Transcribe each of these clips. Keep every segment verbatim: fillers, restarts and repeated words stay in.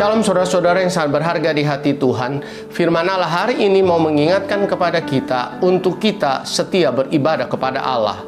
Shalom saudara-saudara yang sangat berharga di hati Tuhan. Firman Allah hari ini mau mengingatkan kepada kita untuk kita setia beribadah kepada Allah.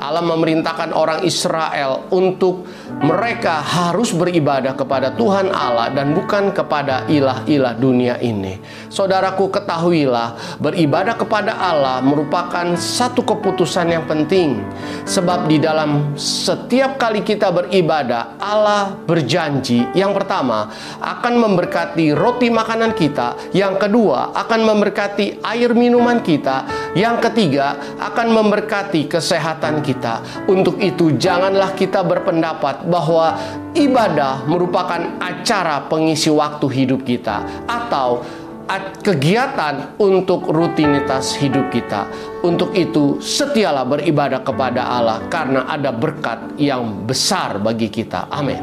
Allah memerintahkan orang Israel untuk mereka harus beribadah kepada Tuhan Allah dan bukan kepada ilah-ilah dunia ini. Saudaraku, ketahuilah, beribadah kepada Allah merupakan satu keputusan yang penting. Sebab di dalam setiap kali kita beribadah, Allah berjanji yang pertama akan memberkati roti makanan kita, yang kedua akan memberkati air minuman kita, yang ketiga akan memberkati kesehatan kita. Kita. Untuk itu janganlah kita berpendapat bahwa ibadah merupakan acara pengisi waktu hidup kita atau kegiatan untuk rutinitas hidup kita. Untuk itu setialah beribadah kepada Allah karena ada berkat yang besar bagi kita. Amin.